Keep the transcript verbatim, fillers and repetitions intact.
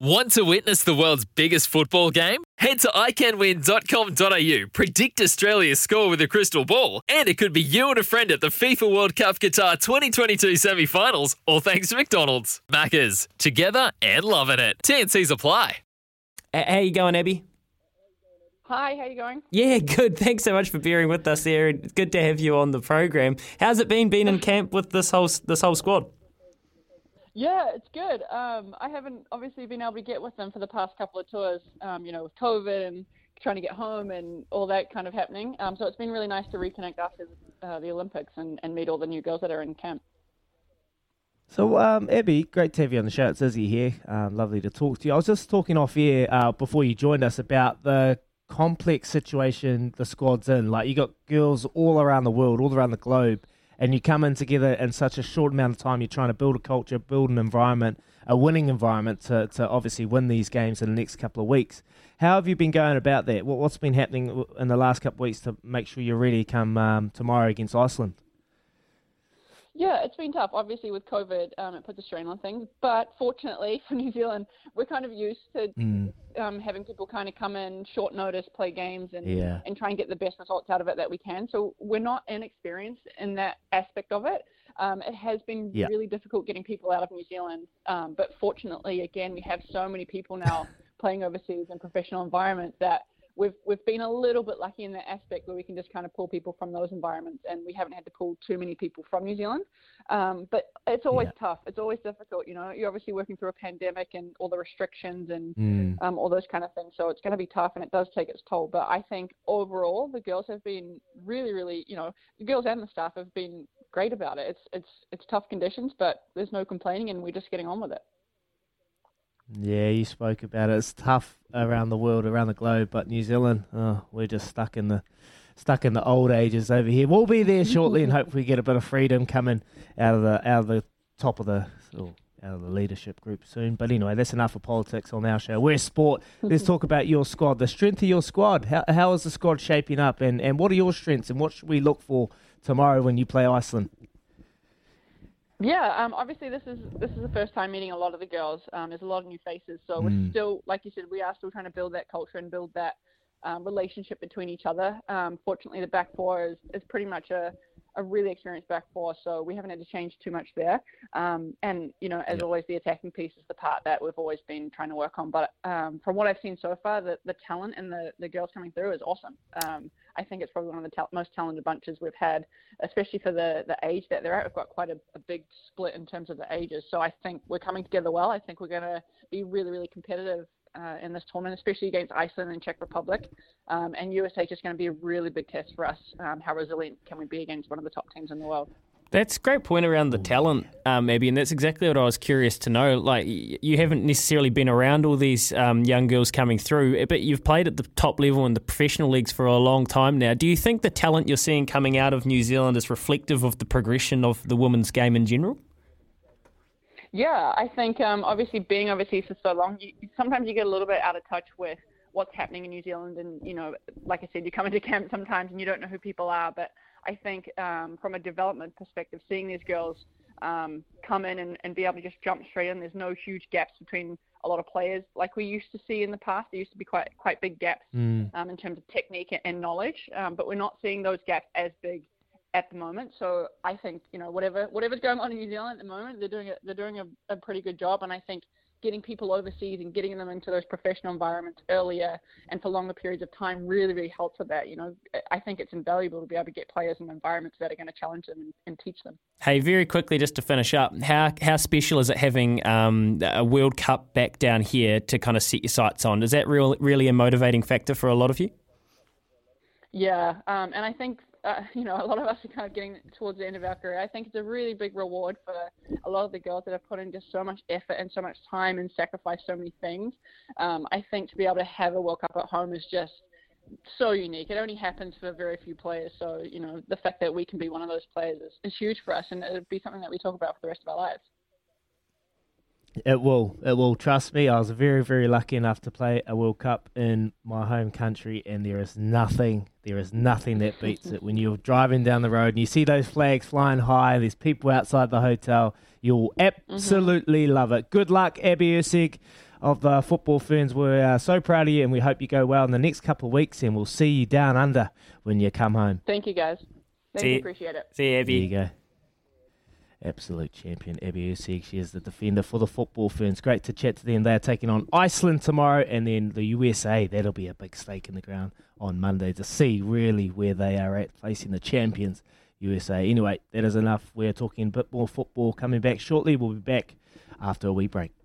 Want to witness the world's biggest football game? Head to i can win dot com dot a u, predict Australia's score with a crystal ball, and it could be you and a friend at the FIFA World Cup Qatar twenty twenty-two semi-finals, all thanks to McDonald's. Maccas, together and loving it. T and C's apply. Uh, how you going, Abby? Hi, how you going? Yeah, good. Thanks so much for bearing with us there. It's good to have you on the program. How's it been being in camp with this whole this whole squad? Yeah, it's good. Um, I haven't obviously been able to get with them for the past couple of tours, um, you know, with COVID and trying to get home and all that kind of happening. Um, so it's been really nice to reconnect after uh, the Olympics and, and meet all the new girls that are in camp. So, um, Abby, great to have you on the show. It's Izzy here. Uh, lovely to talk to you. I was just talking off air uh, before you joined us about the complex situation the squad's in. Like, you got girls all around the world, all around the globe, and you come in together in such a short amount of time. You're trying to build a culture, build an environment, a winning environment to, to obviously win these games in the next couple of weeks. How have you been going about that? What, what's been happening in the last couple of weeks to make sure you're ready come um, tomorrow against Iceland? Yeah, it's been tough. Obviously, with COVID, um, it puts a strain on things. But fortunately for New Zealand, we're kind of used to mm. um, having people kind of come in short notice, play games, and yeah. and try and get the best results out of it that we can. So we're not inexperienced in that aspect of it. Um, it has been yeah. really difficult getting people out of New Zealand. Um, but fortunately, again, we have so many people now playing overseas in professional environments that We've we've been a little bit lucky in that aspect where we can just kind of pull people from those environments, and we haven't had to pull too many people from New Zealand. Um, but it's always yeah. tough. It's always difficult. You know, you're obviously working through a pandemic and all the restrictions and mm. um, all those kind of things. So it's going to be tough, and it does take its toll. But I think overall, the girls have been really, really, you know, the girls and the staff have been great about it. It's it's it's tough conditions, but there's no complaining, and we're just getting on with it. Yeah, you spoke about it. It's tough around the world, around the globe, but New Zealand, oh, we're just stuck in the stuck in the old ages over here. We'll be there shortly, and hopefully get a bit of freedom coming out of the out of the top of the oh, out of the leadership group soon. But anyway, that's enough of politics on our show. We're sport. Let's talk about your squad, the strength of your squad. How how is the squad shaping up, and, and what are your strengths, and what should we look for tomorrow when you play Iceland? Yeah, um, obviously this is this is the first time meeting a lot of the girls. Um, there's a lot of new faces, so mm. we're still, like you said, we are still trying to build that culture and build that um, relationship between each other. Um, fortunately, the back four is, is pretty much a, a really experienced back four, so we haven't had to change too much there. Um, and, you know, as yep. always, the attacking piece is the part that we've always been trying to work on. But um, from what I've seen so far, the, the talent and the, the girls coming through is awesome. Um, I think it's probably one of the ta- most talented bunches we've had, especially for the, the age that they're at. We've got quite a, a big split in terms of the ages. So I think we're coming together well. I think we're going to be really, really competitive uh, in this tournament, especially against Iceland and Czech Republic. Um, and U S A is just going to be a really big test for us. Um, how resilient can we be against one of the top teams in the world? That's a great point around the talent, um, Abby, and that's exactly what I was curious to know. Like, you haven't necessarily been around all these um, young girls coming through, but you've played at the top level in the professional leagues for a long time now. Do you think the talent you're seeing coming out of New Zealand is reflective of the progression of the women's game in general? Yeah, I think um, obviously being overseas for so long, you, sometimes you get a little bit out of touch with what's happening in New Zealand. And, you know, like I said, you come into camp sometimes and you don't know who people are, but I think um, from a development perspective, seeing these girls um, come in and, and be able to just jump straight in, there's no huge gaps between, a lot of players like we used to see in the past. There used to be quite quite big gaps mm. um, in terms of technique and, and knowledge, um, but we're not seeing those gaps as big at the moment. So I think, you know, whatever whatever's going on in New Zealand at the moment, they're doing a, they're doing a, a pretty good job, and I think getting people overseas and getting them into those professional environments earlier and for longer periods of time really, really helps with that. You know, I think it's invaluable to be able to get players in environments that are going to challenge them and, and teach them. Hey, very quickly, just to finish up, how how special is it having um, a World Cup back down here to kind of set your sights on? Is that real, really a motivating factor for a lot of you? Yeah, um, and I think, uh, you know, a lot of us are kind of getting towards the end of our career. I think it's a really big reward for a lot of the girls that have put in just so much effort and so much time and sacrificed so many things. Um, I think to be able to have a World Cup at home is just so unique. It only happens for very few players. So, you know, the fact that we can be one of those players is, is huge for us, and it'll be something that we talk about for the rest of our lives. It will. It will. Trust me, I was very, very lucky enough to play a World Cup in my home country, and there is nothing, there is nothing that beats it. When you're driving down the road and you see those flags flying high, there's people outside the hotel, you'll absolutely mm-hmm. love it. Good luck, Abby Erceg of the Football Ferns. We're uh, so proud of you, and we hope you go well in the next couple of weeks, and we'll see you down under when you come home. Thank you, guys. Thank you. Appreciate it. See you, Abby. There you go. Absolute champion, Abby Erceg. She is the defender for the Football Ferns. Great to chat to them. They are taking on Iceland tomorrow, and then the U S A. That'll be a big stake in the ground on Monday to see really where they are at, placing the champions, U S A. Anyway, that is enough. We're talking a bit more football coming back shortly. We'll be back after a wee break.